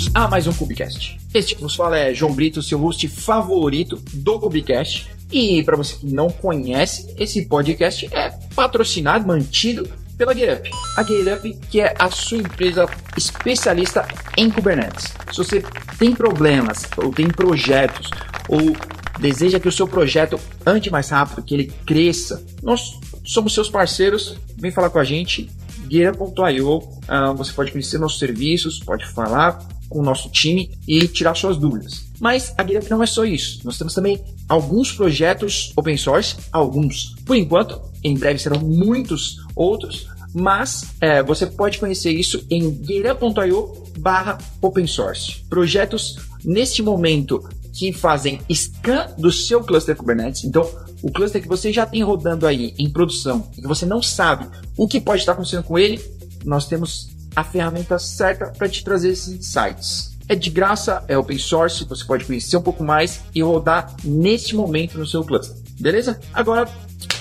bem-vindos a mais um Kubicast. Este que nos fala é João Brito, seu host favorito do Kubicast. E para você que não conhece, esse podcast é patrocinado, mantido pela GetUp. A GetUp, que é a sua empresa especialista em Kubernetes. Se você tem problemas, ou tem projetos, ou deseja que o seu projeto ande mais rápido, que ele cresça, nós somos seus parceiros, vem falar com a gente. GetUp.io, você pode conhecer nossos serviços, pode falar com o nosso time e tirar suas dúvidas. Mas a GetUp não é só isso, nós temos também alguns projetos open source, alguns por enquanto, em breve serão muitos outros, mas você pode conhecer isso em GetUp.io/open source. Projetos neste momento que fazem scan do seu cluster Kubernetes, então o cluster que você já tem rodando aí em produção e que você não sabe o que pode estar acontecendo com ele, nós temos a ferramenta certa para te trazer esses insights. É de graça, é open source, você pode conhecer um pouco mais e rodar neste momento no seu cluster, beleza? Agora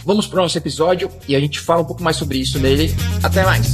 vamos para o nosso episódio e a gente fala um pouco mais sobre isso nele. Até mais!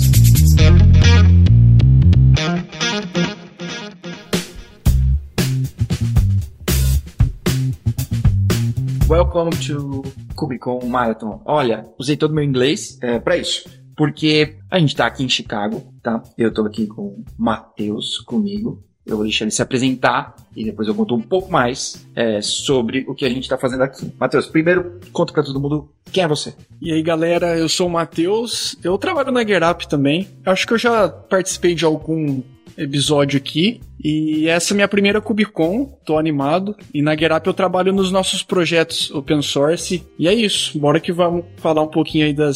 Welcome to KubeCon Marathon. Olha, usei todo o meu inglês para isso, porque a gente tá aqui em Chicago, tá? Eu tô aqui com o Matheus comigo. Eu vou deixar ele se apresentar e depois eu conto um pouco mais sobre o que a gente tá fazendo aqui. Matheus, primeiro, conta pra todo mundo quem é você. E aí, galera, eu sou o Matheus. Eu trabalho na GetUp também. Acho que eu já participei de algum episódio aqui. E essa é minha primeira KubeCon, tô animado. E na GetUp eu trabalho nos nossos projetos open source. E é isso, bora que vamos falar um pouquinho aí do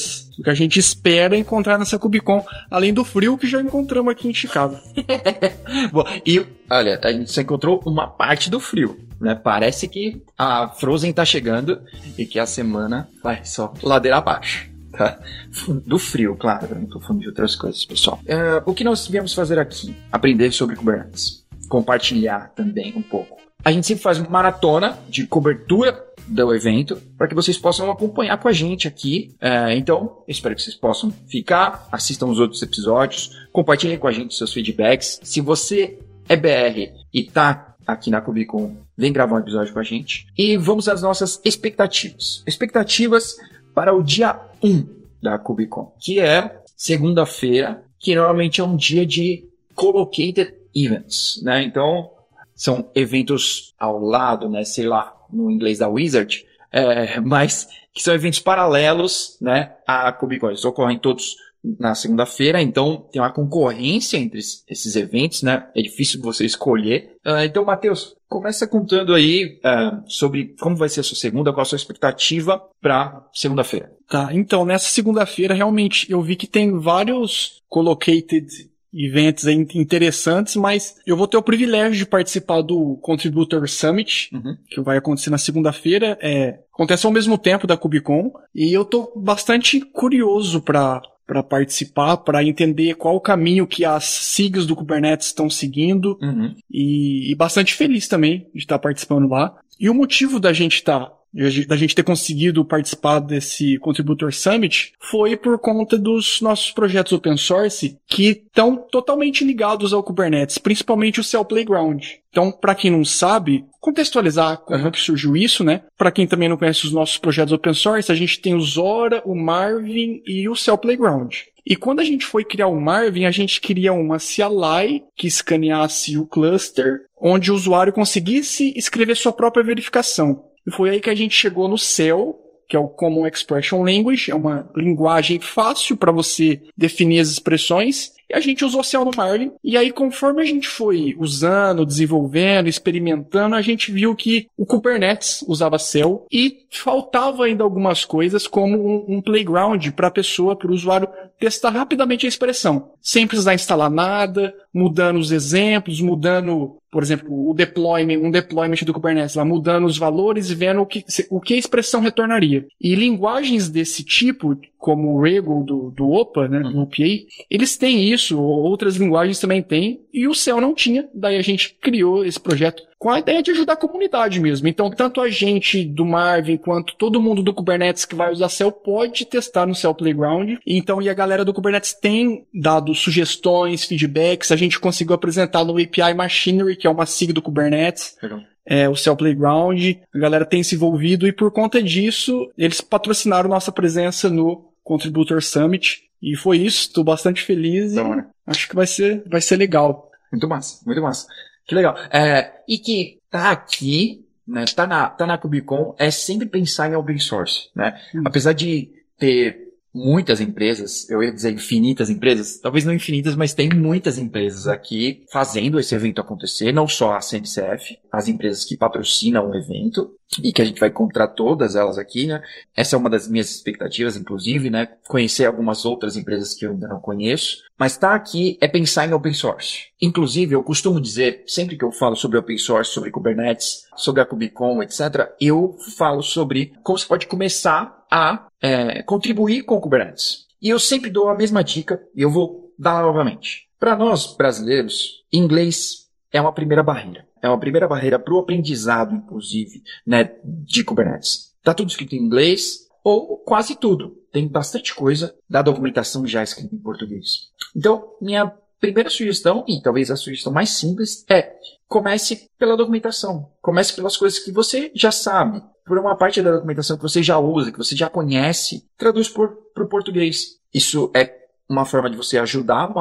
que a gente espera encontrar nessa KubeCon, além do frio que já encontramos aqui em Chicago. Bom, e olha, a gente só encontrou uma parte do frio, né? Parece que a Frozen tá chegando e que a semana vai só ladeira abaixo. Tá. Do frio, claro, eu não tô falando de outras coisas, pessoal. O que nós viemos fazer aqui? Aprender sobre Kubernetes, compartilhar também um pouco. A gente sempre faz uma maratona de cobertura do evento para que vocês possam acompanhar com a gente aqui. Então, espero que vocês possam ficar, assistam os outros episódios, compartilhem com a gente seus feedbacks. Se você é BR e tá aqui na KubeCon, vem gravar um episódio com a gente. E vamos às nossas expectativas. Expectativas para o dia 1 da KubeCon, que é segunda-feira, que normalmente é um dia de co-located events, né? Então, são eventos ao lado, né? Sei lá, no inglês da Wizard, mas que são eventos paralelos, né, à KubeCon. Eles ocorrem todos na segunda-feira, então tem uma concorrência entre esses eventos, né? É difícil você escolher. Então, Matheus, começa contando aí sobre como vai ser a sua segunda, qual a sua expectativa para segunda-feira. Tá, então, nessa segunda-feira, realmente, eu vi que tem vários co-located eventos aí interessantes, mas eu vou ter o privilégio de participar do Contributor Summit, que vai acontecer na segunda-feira. Acontece ao mesmo tempo da KubeCon, e eu tô bastante curioso para participar, para entender qual o caminho que as siglas do Kubernetes estão seguindo, e bastante feliz também de estar participando lá. E o motivo da gente ter conseguido participar desse Contributor Summit foi por conta dos nossos projetos open source que estão totalmente ligados ao Kubernetes, principalmente o CEL Playground. Então, para quem não sabe, contextualizar como que surgiu isso, né? Para quem também não conhece os nossos projetos open source, a gente tem o Zora, o Marvin e o CEL Playground. E quando a gente foi criar o Marvin, a gente queria uma CLI que escaneasse o cluster, onde o usuário conseguisse escrever sua própria verificação. E foi aí que a gente chegou no CEL, que é o Common Expression Language, é uma linguagem fácil para você definir as expressões, e a gente usou CEL no Marvin, e aí conforme a gente foi usando, desenvolvendo, experimentando, a gente viu que o Kubernetes usava CEL, e faltava ainda algumas coisas como um playground para a pessoa, para o usuário testar rapidamente a expressão, sem precisar instalar nada, mudando os exemplos, mudando, por exemplo, um deployment do Kubernetes, lá, mudando os valores e vendo o que a expressão retornaria. E linguagens desse tipo, como o Rego do OPA, né, do OPA, eles têm isso, outras linguagens também têm, e o CEL não tinha, daí a gente criou esse projeto com a ideia de ajudar a comunidade mesmo. Então, tanto a gente do Marvin, quanto todo mundo do Kubernetes que vai usar CEL pode testar no CEL Playground. Então, e a galera do Kubernetes tem dado sugestões, feedbacks. A gente conseguiu apresentar no API Machinery, que é uma sigla do Kubernetes. Legal. O CEL Playground. A galera tem se envolvido e, por conta disso, eles patrocinaram nossa presença no Contributor Summit. E foi isso. Estou bastante feliz. Tá bom, né? Acho que vai ser legal. Muito massa, muito massa. Que legal. E que tá aqui, né, tá na KubeCon, é sempre pensar em open source, né? Apesar de ter muitas empresas, eu ia dizer infinitas empresas, talvez não infinitas, mas tem muitas empresas aqui fazendo esse evento acontecer, não só a CNCF, as empresas que patrocinam o evento, e que a gente vai encontrar todas elas aqui, né? Essa é uma das minhas expectativas, inclusive, né? Conhecer algumas outras empresas que eu ainda não conheço. Mas tá aqui é pensar em open source. Inclusive, eu costumo dizer, sempre que eu falo sobre open source, sobre Kubernetes, sobre a KubeCon, etc., eu falo sobre como você pode começar a contribuir com o Kubernetes. E eu sempre dou a mesma dica, e eu vou dar novamente. Para nós, brasileiros, inglês é uma primeira barreira. É uma primeira barreira para o aprendizado, inclusive, né, de Kubernetes. Está tudo escrito em inglês, ou quase tudo. Tem bastante coisa da documentação já escrita em português. Então, minha primeira sugestão, e talvez a sugestão mais simples, é comece pela documentação. Comece pelas coisas que você já sabe. Por uma parte da documentação que você já usa, que você já conhece, traduz para o português. Isso é uma forma de você ajudar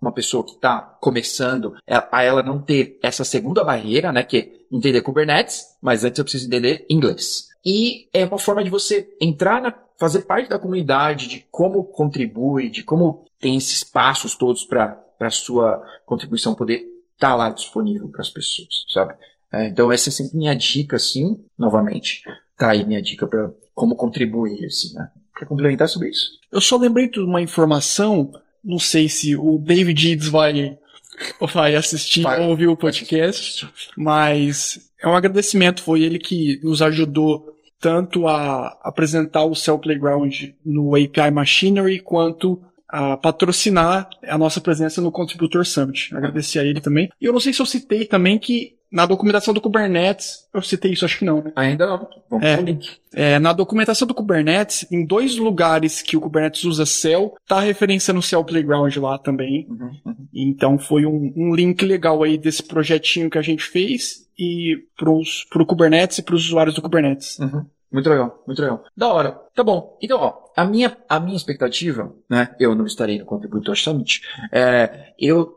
uma pessoa que está começando, a ela não ter essa segunda barreira, né, que é entender Kubernetes, mas antes eu preciso entender inglês. E é uma forma de você entrar, fazer parte da comunidade, de como contribui, de como tem esses passos todos para a sua contribuição poder estar lá disponível para as pessoas, sabe? Então, essa é sempre minha dica, assim, novamente. Tá aí minha dica para como contribuir, assim, né? Quer complementar sobre isso? Eu só lembrei de uma informação. Não sei se o David Yates vai assistir ou ouvir o podcast, mas é um agradecimento. Foi ele que nos ajudou tanto a apresentar o CEL Playground no API Machinery, quanto a patrocinar a nossa presença no Contributor Summit. Agradecer a ele também. E eu não sei se eu citei também que na documentação do Kubernetes, eu citei isso, acho que não, né? Ainda não. Vamos pro link. Na documentação do Kubernetes, em dois lugares que o Kubernetes usa CEL, tá referenciando o CEL Playground lá também. Uhum. Então foi um link legal aí desse projetinho que a gente fez e pro Kubernetes e pros usuários do Kubernetes. Uhum. Muito legal, muito legal. Da hora. Tá bom. Então, ó, a minha expectativa, né? Eu não estarei no Contributor Summit.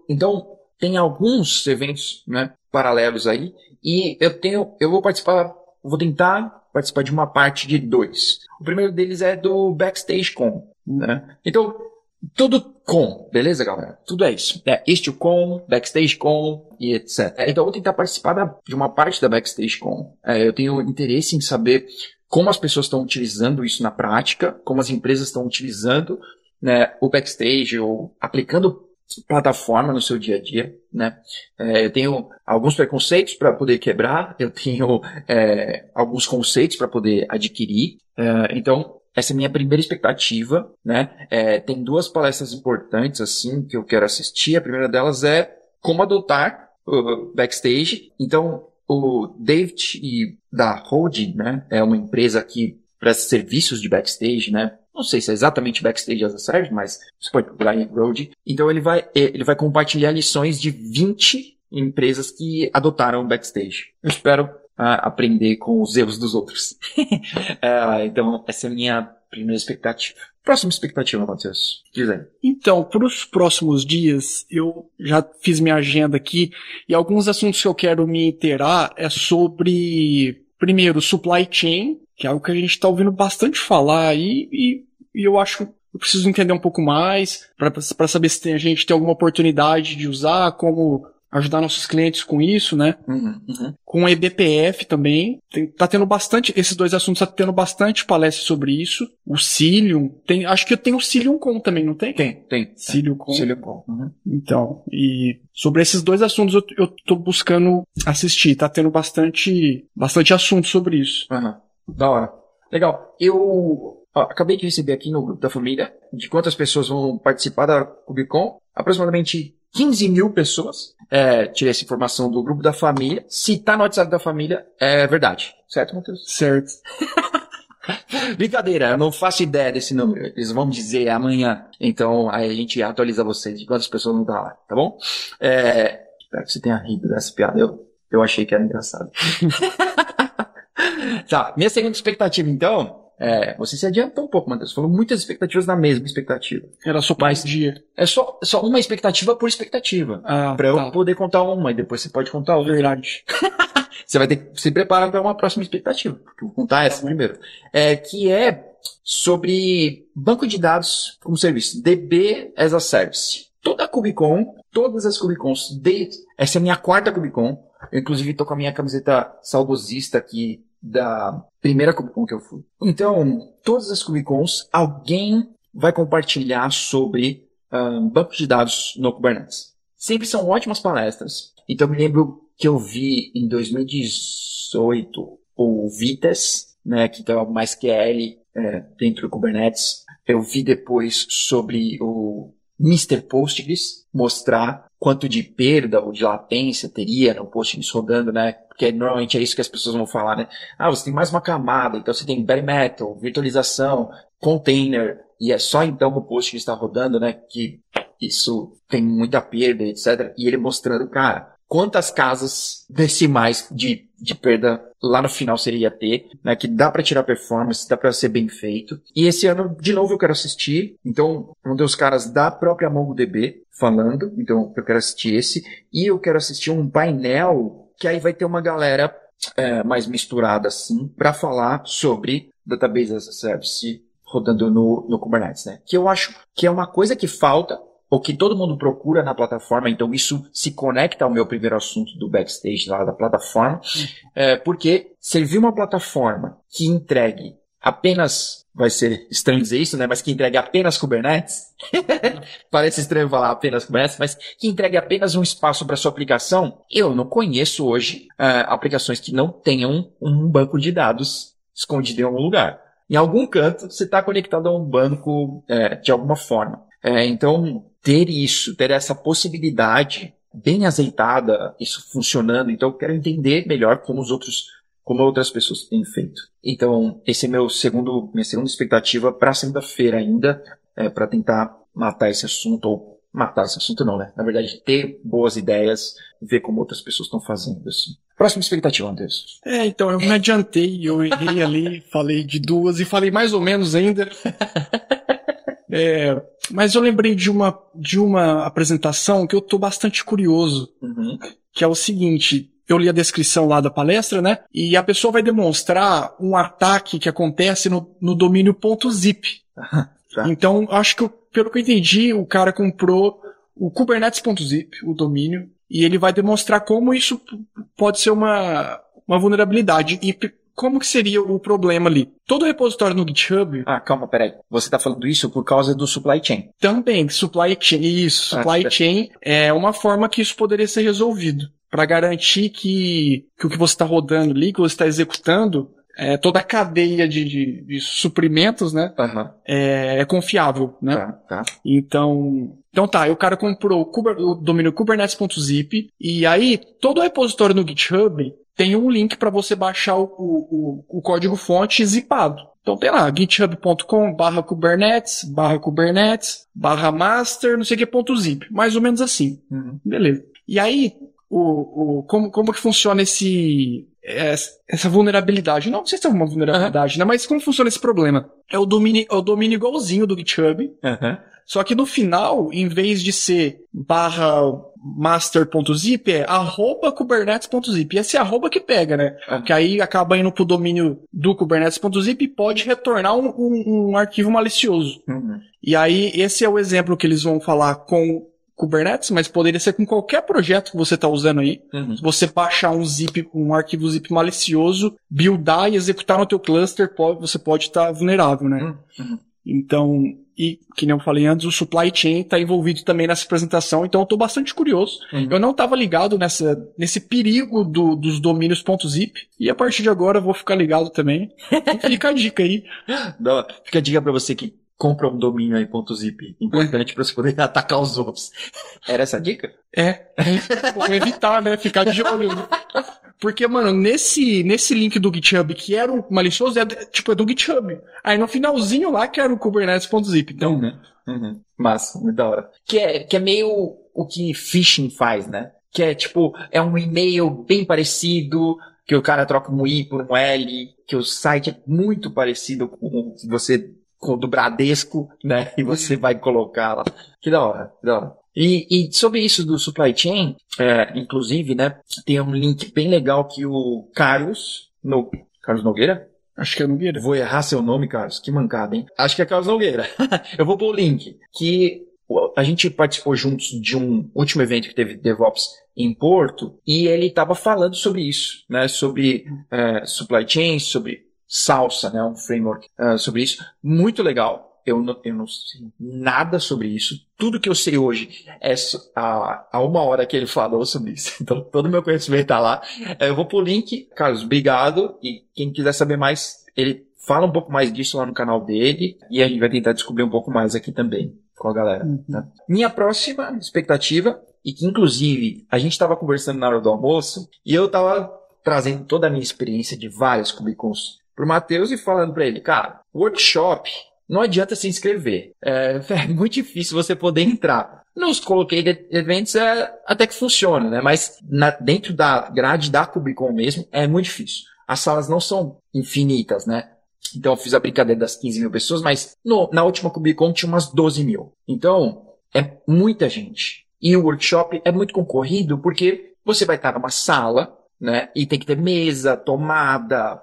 Então, tem alguns eventos, né, paralelos aí, e eu vou tentar participar de uma parte de dois. O primeiro deles é do BackstageCon, né? Então, tudo com, beleza, galera? Tudo é isso. IstioCon, BackstageCon e etc. Então, eu vou tentar participar de uma parte da BackstageCon. Eu tenho interesse em saber como as pessoas estão utilizando isso na prática, como as empresas estão utilizando, né, o Backstage, ou aplicando plataforma no seu dia a dia, né? Eu tenho alguns preconceitos para poder quebrar, eu tenho alguns conceitos para poder adquirir. Então, essa é a minha primeira expectativa, né? Tem duas palestras importantes, assim, que eu quero assistir. A primeira delas é como adotar o Backstage. Então, o David da Road, né? É uma empresa que presta serviços de Backstage, né? Não sei se é exatamente Backstage as a Service, mas você pode procurar em Road. Então ele vai compartilhar lições de 20 empresas que adotaram o Backstage. Eu espero aprender com os erros dos outros. Então essa é a minha primeira expectativa. Próxima expectativa, Matheus. Diz aí. Então, para os próximos dias, eu já fiz minha agenda aqui e alguns assuntos que eu quero me inteirar é sobre, primeiro, supply chain, que é algo que a gente está ouvindo bastante falar aí e eu acho que eu preciso entender um pouco mais para saber se a gente tem alguma oportunidade de usar, como ajudar nossos clientes com isso, né? Uhum, uhum. Com o EBPF também. Tá tendo bastante, esses dois assuntos tá tendo bastante palestra sobre isso. O Cilium, acho que eu tenho o CiliumCon também, não tem? Tem. CiliumCon. Uhum. Então, e sobre esses dois assuntos eu tô buscando assistir. Tá tendo bastante assunto sobre isso. Aham. Uhum. Da hora. Legal. Eu acabei de receber aqui no grupo da família de quantas pessoas vão participar da KubeCon. Aproximadamente 15 mil pessoas. Tirei essa informação do grupo da família. Se tá no WhatsApp da família, é verdade. Certo, Matheus? Certo. Brincadeira, eu não faço ideia desse número. Eles vão dizer amanhã. Então, aí a gente atualiza vocês de quantas pessoas não tá lá, tá bom? Espero que você tenha rido dessa piada. Eu achei que era engraçado. Tá, minha segunda expectativa, então... Você se adiantou um pouco, Matheus. Falou muitas expectativas na mesma expectativa. Era só mais dia. É só uma expectativa por expectativa. Pra eu poder contar uma e depois você pode contar outra. Verdade. Você vai ter que se preparar para uma próxima expectativa. Porque eu vou contar essa primeiro. Que é sobre banco de dados como serviço. DB as a Service. Toda a KubeCon, todas as KubeCons, essa é a minha quarta KubeCon. Eu, inclusive, tô com a minha camiseta saudosista aqui da primeira KubeCon que eu fui. Então, todas as KubeCons, alguém vai compartilhar sobre banco de dados no Kubernetes. Sempre são ótimas palestras. Então, eu me lembro que eu vi em 2018 o Vitess, né, que estava mais QL dentro do Kubernetes. Eu vi depois sobre o Mr. Postgres mostrar quanto de perda ou de latência teria no Postgres rodando, né? Porque normalmente é isso que as pessoas vão falar, né? Ah, você tem mais uma camada, então você tem bare metal, virtualização, container, e é só então o Postgres está rodando, né? Que isso tem muita perda, etc. E ele mostrando, cara, quantas casas decimais de perda lá no final seria ter, né? Que dá para tirar performance, dá para ser bem feito. E esse ano, de novo, eu quero assistir. Então, um dos caras da própria MongoDB falando. Então, eu quero assistir esse. E eu quero assistir um painel que aí vai ter uma galera mais misturada, assim, para falar sobre Database as a Service rodando no Kubernetes, né? Que eu acho que é uma coisa que falta, o que todo mundo procura na plataforma, então isso se conecta ao meu primeiro assunto do backstage lá da plataforma, porque servir uma plataforma que entregue apenas, vai ser estranho dizer isso, né, mas que entregue apenas Kubernetes, parece estranho falar apenas Kubernetes, mas que entregue apenas um espaço para sua aplicação, eu não conheço hoje aplicações que não tenham um banco de dados escondido em algum lugar. Em algum canto, você está conectado a um banco de alguma forma. Então, ter essa possibilidade bem azeitada, isso funcionando. Então, eu quero entender melhor como outras pessoas têm feito. Então, esse é minha segunda expectativa para segunda-feira ainda, para tentar matar esse assunto, ou matar esse assunto não, né? Na verdade, ter boas ideias, ver como outras pessoas estão fazendo, assim. Próxima expectativa, Matheus. Então, eu me adiantei, eu errei ali, falei de duas e falei mais ou menos ainda. Mas eu lembrei de uma apresentação que eu tô bastante curioso, que é o seguinte, eu li a descrição lá da palestra, né? E a pessoa vai demonstrar um ataque que acontece no domínio .zip. Tá. Então, acho que, pelo que eu entendi, o cara comprou o kubernetes.zip, o domínio, e ele vai demonstrar como isso pode ser uma vulnerabilidade. E como que seria o problema ali? Todo repositório no GitHub... calma, peraí. Você tá falando isso por causa do supply chain. Também, supply chain. Isso, supply chain é uma forma que isso poderia ser resolvido. Para garantir que o que você está rodando ali, que você está executando, toda a cadeia de suprimentos, né? É confiável, né? Tá. Então tá, o cara comprou o domínio kubernetes.zip e aí todo repositório no GitHub tem um link para você baixar o código-fonte zipado. Então tem lá, github.com/kubernetes/master, não sei o que, .zip. Mais ou menos assim. Beleza. E aí... como que funciona essa vulnerabilidade? Não sei se é uma vulnerabilidade, né? Mas como funciona esse problema? É o domínio igualzinho do GitHub, só que no final, em vez de ser /master.zip, é @kubernetes.zip. E esse é arroba que pega, né? Porque aí acaba indo pro domínio do kubernetes.zip e pode retornar um arquivo malicioso. E aí, esse é o exemplo que eles vão falar com Kubernetes, mas poderia ser com qualquer projeto que você está usando aí. Se você baixar um arquivo zip malicioso, buildar e executar no teu cluster, você pode estar vulnerável, né? Então, e que nem eu falei antes, o supply chain está envolvido também nessa apresentação, então eu estou bastante curioso. Eu não estava ligado nesse perigo dos domínios .zip, e a partir de agora eu vou ficar ligado também. Fica a dica aí. Fica a dica para você que compra um domínio aí .zip importante para você poder atacar os outros. Era essa a dica? Vou evitar, né? Ficar de olho. Porque, mano, nesse link do GitHub, que era o malicioso, é do GitHub. Aí no finalzinho lá que era o Kubernetes.zip. Então, Massa, muito da hora. Que é meio o que phishing faz, né? Que é é um e-mail bem parecido, que o cara troca um I por um L, que o site é muito parecido com você, com o do Bradesco, né? E você vai colocar lá. Que da hora, que da hora. E sobre isso do supply chain, inclusive, né, tem um link bem legal que o Carlos Nogueira? Acho que é Nogueira. Vou errar seu nome, Carlos. Que mancada, hein? Acho que é Carlos Nogueira. Eu vou pôr o link. Que a gente participou juntos de um último evento que teve DevOps em Porto, e ele estava falando sobre isso, né? Sobre supply chain, sobre Salsa, né? Um framework sobre isso. Muito legal. Eu não sei nada sobre isso. Tudo que eu sei hoje é a uma hora que ele falou sobre isso. Então, todo o meu conhecimento está lá. Eu vou pro link. Carlos, obrigado. E quem quiser saber mais, ele fala um pouco mais disso lá no canal dele. E a gente vai tentar descobrir um pouco mais aqui também com a galera. Tá? Minha próxima expectativa, e que inclusive a gente estava conversando na hora do almoço, e eu estava trazendo toda a minha experiência de várias KubeCons pro Matheus e falando para ele, cara, workshop... Não adianta se inscrever. É muito difícil você poder entrar. Nos Collocated Events até que funciona, né? Mas dentro da grade da KubeCon mesmo é muito difícil. As salas não são infinitas, né? Então eu fiz a brincadeira das 15 mil pessoas, mas na última KubeCon tinha umas 12 mil. Então é muita gente. E o workshop é muito concorrido porque você vai estar numa sala, né? E tem que ter mesa, tomada,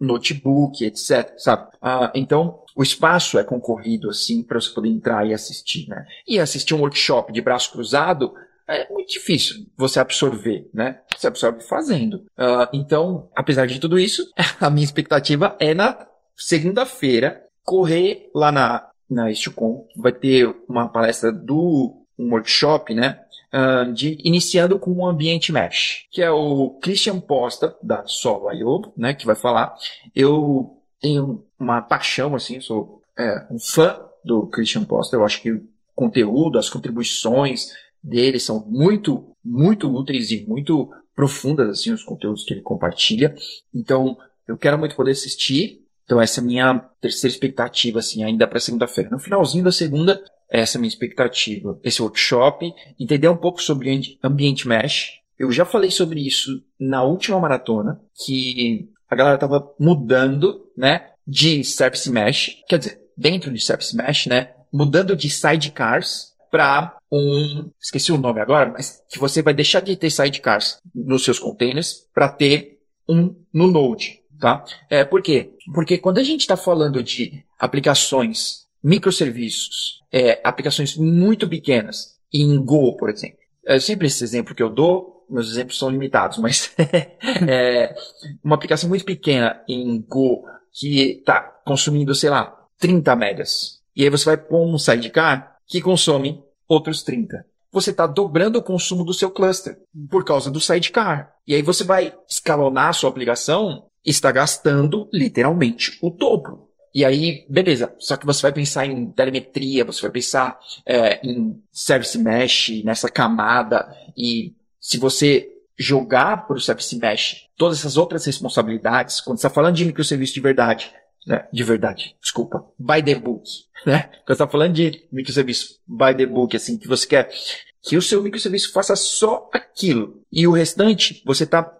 notebook, etc. Sabe? Então... O espaço é concorrido, assim, para você poder entrar e assistir, né? E assistir um workshop de braço cruzado é muito difícil você absorver, né? Você absorve fazendo. Então, apesar de tudo isso, a minha expectativa é na segunda-feira correr lá na IstioCon. Vai ter uma palestra um workshop, né? Iniciando com o Ambiente Mesh, que é o Christian Posta, da Solo.io, né? Que vai falar. Eu tenho uma paixão, assim, sou um fã do Christian Posta, eu acho que o conteúdo, as contribuições dele são muito, muito úteis e muito profundas, assim, os conteúdos que ele compartilha. Então, eu quero muito poder assistir. Então, essa é a minha terceira expectativa, assim, ainda para segunda-feira. No finalzinho da segunda, essa é a minha expectativa. Esse workshop, entender um pouco sobre Ambiente Mesh. Eu já falei sobre isso na última maratona, que a galera tava mudando, né, de Service Mesh, quer dizer, dentro de Service Mesh, né, mudando de sidecars para esqueci o nome agora, mas que você vai deixar de ter sidecars nos seus containers para ter um no Node, tá? Por quê? Porque quando a gente está falando de aplicações, microserviços, aplicações muito pequenas, em Go, por exemplo, é sempre esse exemplo que eu dou, meus exemplos são limitados, mas uma aplicação muito pequena em Go, que está consumindo, 30 megas. E aí você vai pôr um sidecar que consome outros 30. Você está dobrando o consumo do seu cluster por causa do sidecar. E aí você vai escalonar a sua aplicação e está gastando, literalmente, o dobro. E aí, beleza. Só que você vai pensar em telemetria, você vai pensar em Service Mesh, nessa camada. E se você jogar para o Service Mesh todas essas outras responsabilidades, quando você está falando de microserviço de verdade, né? De verdade, desculpa, by the book, né? Quando você está falando de microserviço by the book, assim, que você quer que o seu microserviço faça só aquilo e o restante você está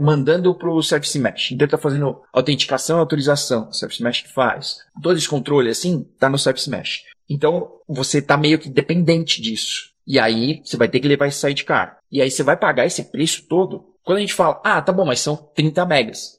mandando para o Service Mesh. Então está fazendo autenticação e autorização, o Service Mesh que faz. Todo esse controle, assim, está no Service Mesh. Então você está meio que dependente disso. E aí, você vai ter que levar esse sidecar. E aí, você vai pagar esse preço todo. Quando a gente fala, tá bom, mas são 30 megas.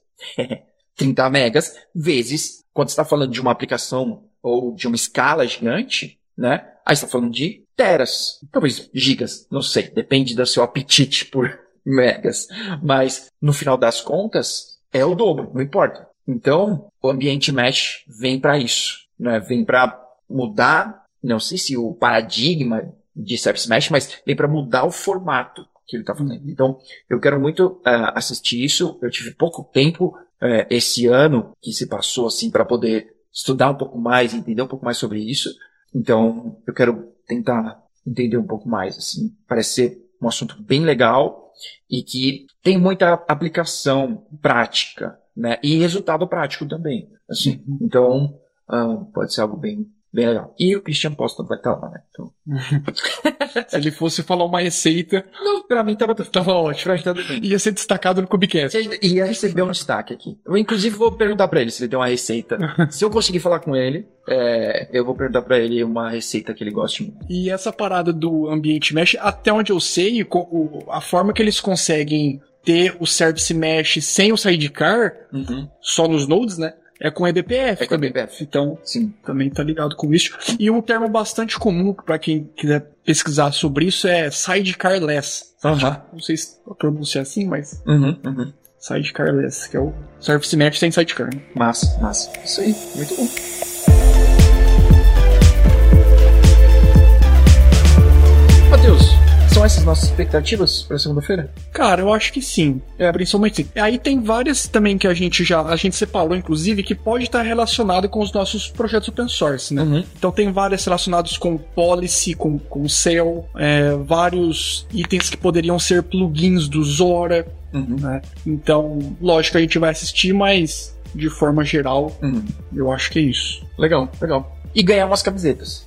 30 megas vezes, quando você está falando de uma aplicação ou de uma escala gigante, né? Aí você está falando de teras. Talvez gigas, não sei. Depende do seu apetite por megas. Mas, no final das contas, é o dobro, não importa. Então, o Ambiente Mesh vem para isso, né? Vem para mudar, não sei se o paradigma de Service Mesh, mas vem para mudar o formato que ele está fazendo. Então, eu quero muito assistir isso. Eu tive pouco tempo esse ano que se passou assim para poder estudar um pouco mais, entender um pouco mais sobre isso. Então, eu quero tentar entender um pouco mais, assim. Parece ser um assunto bem legal e que tem muita aplicação prática, né? E resultado prático também, assim. Então, pode ser algo bem legal. E o Christian Posta vai estar lá, né? Então... Se ele fosse falar uma receita... Não, pra mim tava ótimo. Ia ser destacado no Kubicast. Ia receber um destaque aqui. Eu, inclusive, vou perguntar pra ele se ele tem uma receita. Se eu conseguir falar com ele, eu vou perguntar pra ele uma receita que ele goste muito. E essa parada do ambiente mesh, até onde eu sei, a forma que eles conseguem ter o Service Mesh sem o sidecar, só nos nodes, né? É com EBPF também. EBPF. Então, sim, também tá ligado com isso. E um termo bastante comum para quem quiser pesquisar sobre isso é sidecarless. Não sei se eu pronunciei assim, mas... Sidecarless, que é o Service Mesh sem sidecar. Né? Massa. Isso aí, muito bom. Matheus, são essas nossas expectativas para segunda-feira? Cara, eu acho que sim. Principalmente sim. Aí tem várias também que a gente separou, inclusive, que pode estar relacionado com os nossos projetos open source, né? Então tem várias relacionadas com policy, com CEL, vários itens que poderiam ser plugins do Zora, né? Então, lógico, a gente vai assistir, mas de forma geral, eu acho que é isso. Legal. E ganhar umas camisetas.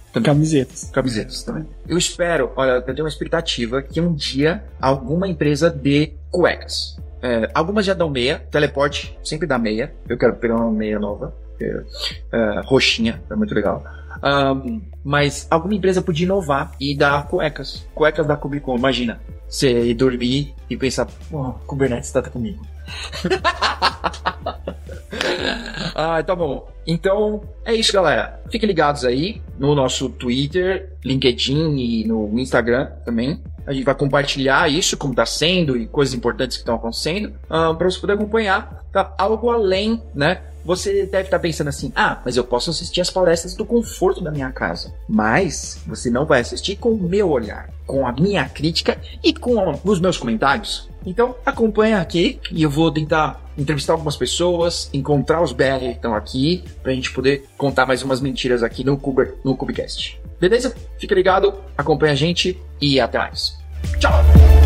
Camisetas também. Eu espero, olha, eu tenho uma expectativa que um dia alguma empresa dê cuecas. Algumas já dão meia, Teleporte sempre dá meia. Eu quero pegar uma meia nova, roxinha, é muito legal. Mas alguma empresa podia inovar e dar cuecas. Cuecas da KubeCon, imagina. Você dormir e pensar, Kubernetes tá comigo. Tá bom. Então, é isso, galera. Fiquem ligados aí no nosso Twitter, LinkedIn e no Instagram também. A gente vai compartilhar isso, como tá sendo e coisas importantes que estão acontecendo, para você poder acompanhar, tá? Algo além, né? Você deve estar pensando assim, mas eu posso assistir as palestras do conforto da minha casa. Mas você não vai assistir com o meu olhar, com a minha crítica e com os meus comentários. Então, acompanha aqui e eu vou tentar entrevistar algumas pessoas, encontrar os BR que estão aqui, pra gente poder contar mais umas mentiras aqui no Kubicast. Beleza? Fica ligado, acompanha a gente e até mais. Tchau!